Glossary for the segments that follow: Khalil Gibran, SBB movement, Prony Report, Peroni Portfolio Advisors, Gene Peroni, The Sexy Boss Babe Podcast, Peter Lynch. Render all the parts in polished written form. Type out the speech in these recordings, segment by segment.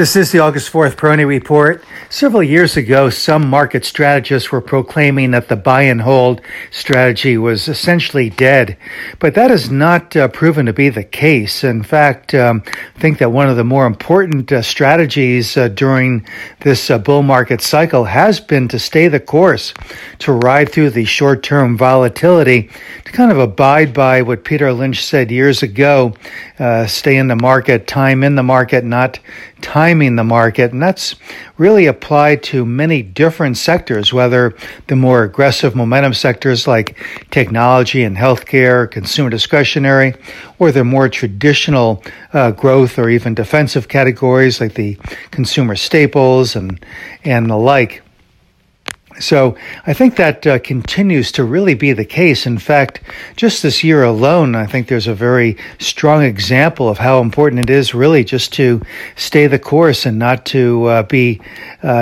This is the August 4th Prony Report. Several years ago, some market strategists were proclaiming that the buy and hold strategy was essentially dead, but that has not proven to be the case. In fact, I think that one of the more important strategies during this bull market cycle has been to stay the course, to ride through the short-term volatility, to kind of abide by what Peter Lynch said years ago, stay in the market, time in the market, not timing the market, and that's really applied to many different sectors, whether the more aggressive momentum sectors like technology and healthcare, consumer discretionary, or the more traditional growth or even defensive categories like the consumer staples and the like. So I think that continues to really be the case. In fact, just this year alone, I think there's a very strong example of how important it is really just to stay the course and not to be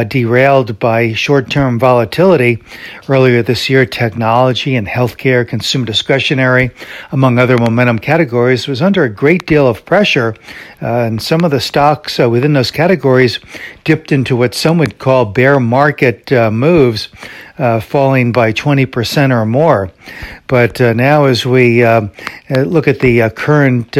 derailed by short-term volatility. Earlier this year, technology and healthcare, consumer discretionary, among other momentum categories, was under a great deal of pressure. And some of the stocks within those categories dipped into what some would call bear market moves. Falling by 20% or more. But now as we look at the current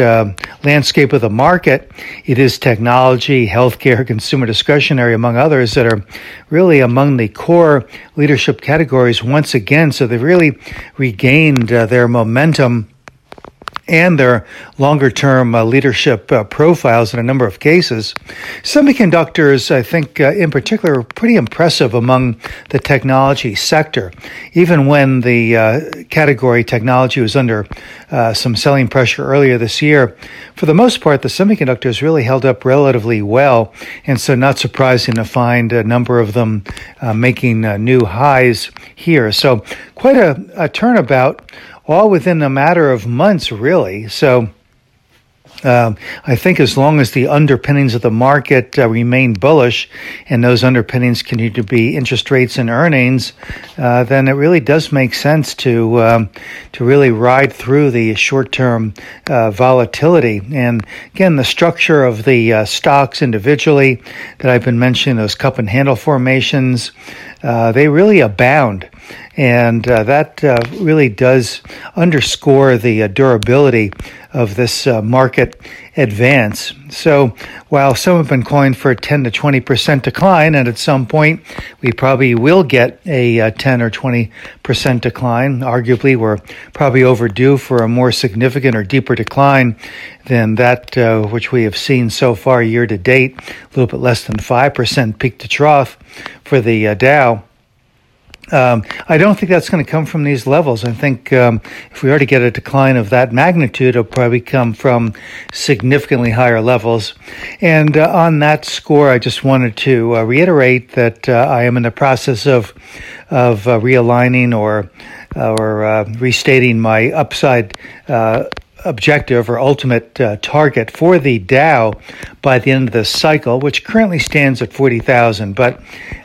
landscape of the market, it is technology, healthcare, consumer discretionary, among others, that are really among the core leadership categories once again. So they've really regained their momentum and their longer-term leadership profiles in a number of cases. Semiconductors, I think, in particular, are pretty impressive among the technology sector. Even when the category technology was under some selling pressure earlier this year, for the most part, the semiconductors really held up relatively well, and so not surprising to find a number of them making new highs here. So quite a turnabout, all within a matter of months, really. So I think as long as the underpinnings of the market remain bullish, and those underpinnings continue to be interest rates and earnings, then it really does make sense to really ride through the short-term volatility. And again, the structure of the stocks individually that I've been mentioning, those cup and handle formations, they really abound. And that really does underscore the durability of this market advance. So while some have been calling for a 10 to 20% decline, and at some point we probably will get a 10 or 20% decline, arguably we're probably overdue for a more significant or deeper decline than that which we have seen so far year to date, a little bit less than 5% peak to trough for the Dow. I don't think that's going to come from these levels. I think if we already get a decline of that magnitude, it'll probably come from significantly higher levels. And on that score, I just wanted to reiterate that I am in the process of realigning or restating my upside objective or ultimate target for the Dow by the end of this cycle, which currently stands at 40,000. But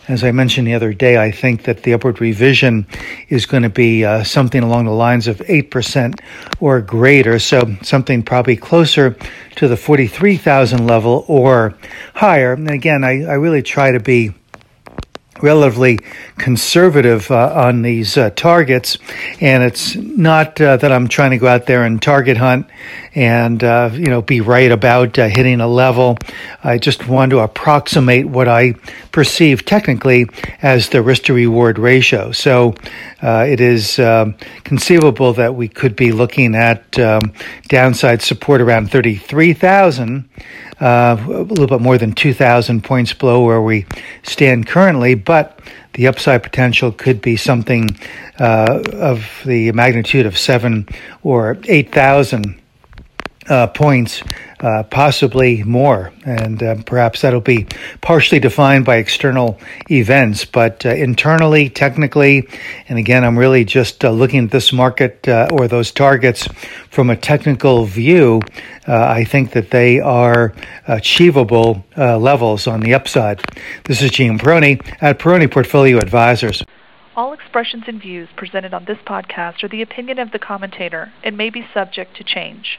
as I mentioned the other day, I think that the upward revision is going to be something along the lines of 8% or greater. So something probably closer to the 43,000 level or higher. And again, I really try to be relatively conservative on these targets, and it's not that I'm trying to go out there and target hunt and be right about hitting a level. I just want to approximate what I perceive technically as the risk to reward ratio. So it is conceivable that we could be looking at downside support around 33,000, a little bit more than 2,000 points below where we stand currently, but the upside potential could be something of the magnitude of 7 or 8,000 points, possibly more. And perhaps that'll be partially defined by external events, but internally, technically, and again, I'm really just looking at this market or those targets from a technical view. I think that they are achievable levels on the upside. This is Gene Peroni at Peroni Portfolio Advisors. All expressions and views presented on this podcast are the opinion of the commentator and may be subject to change.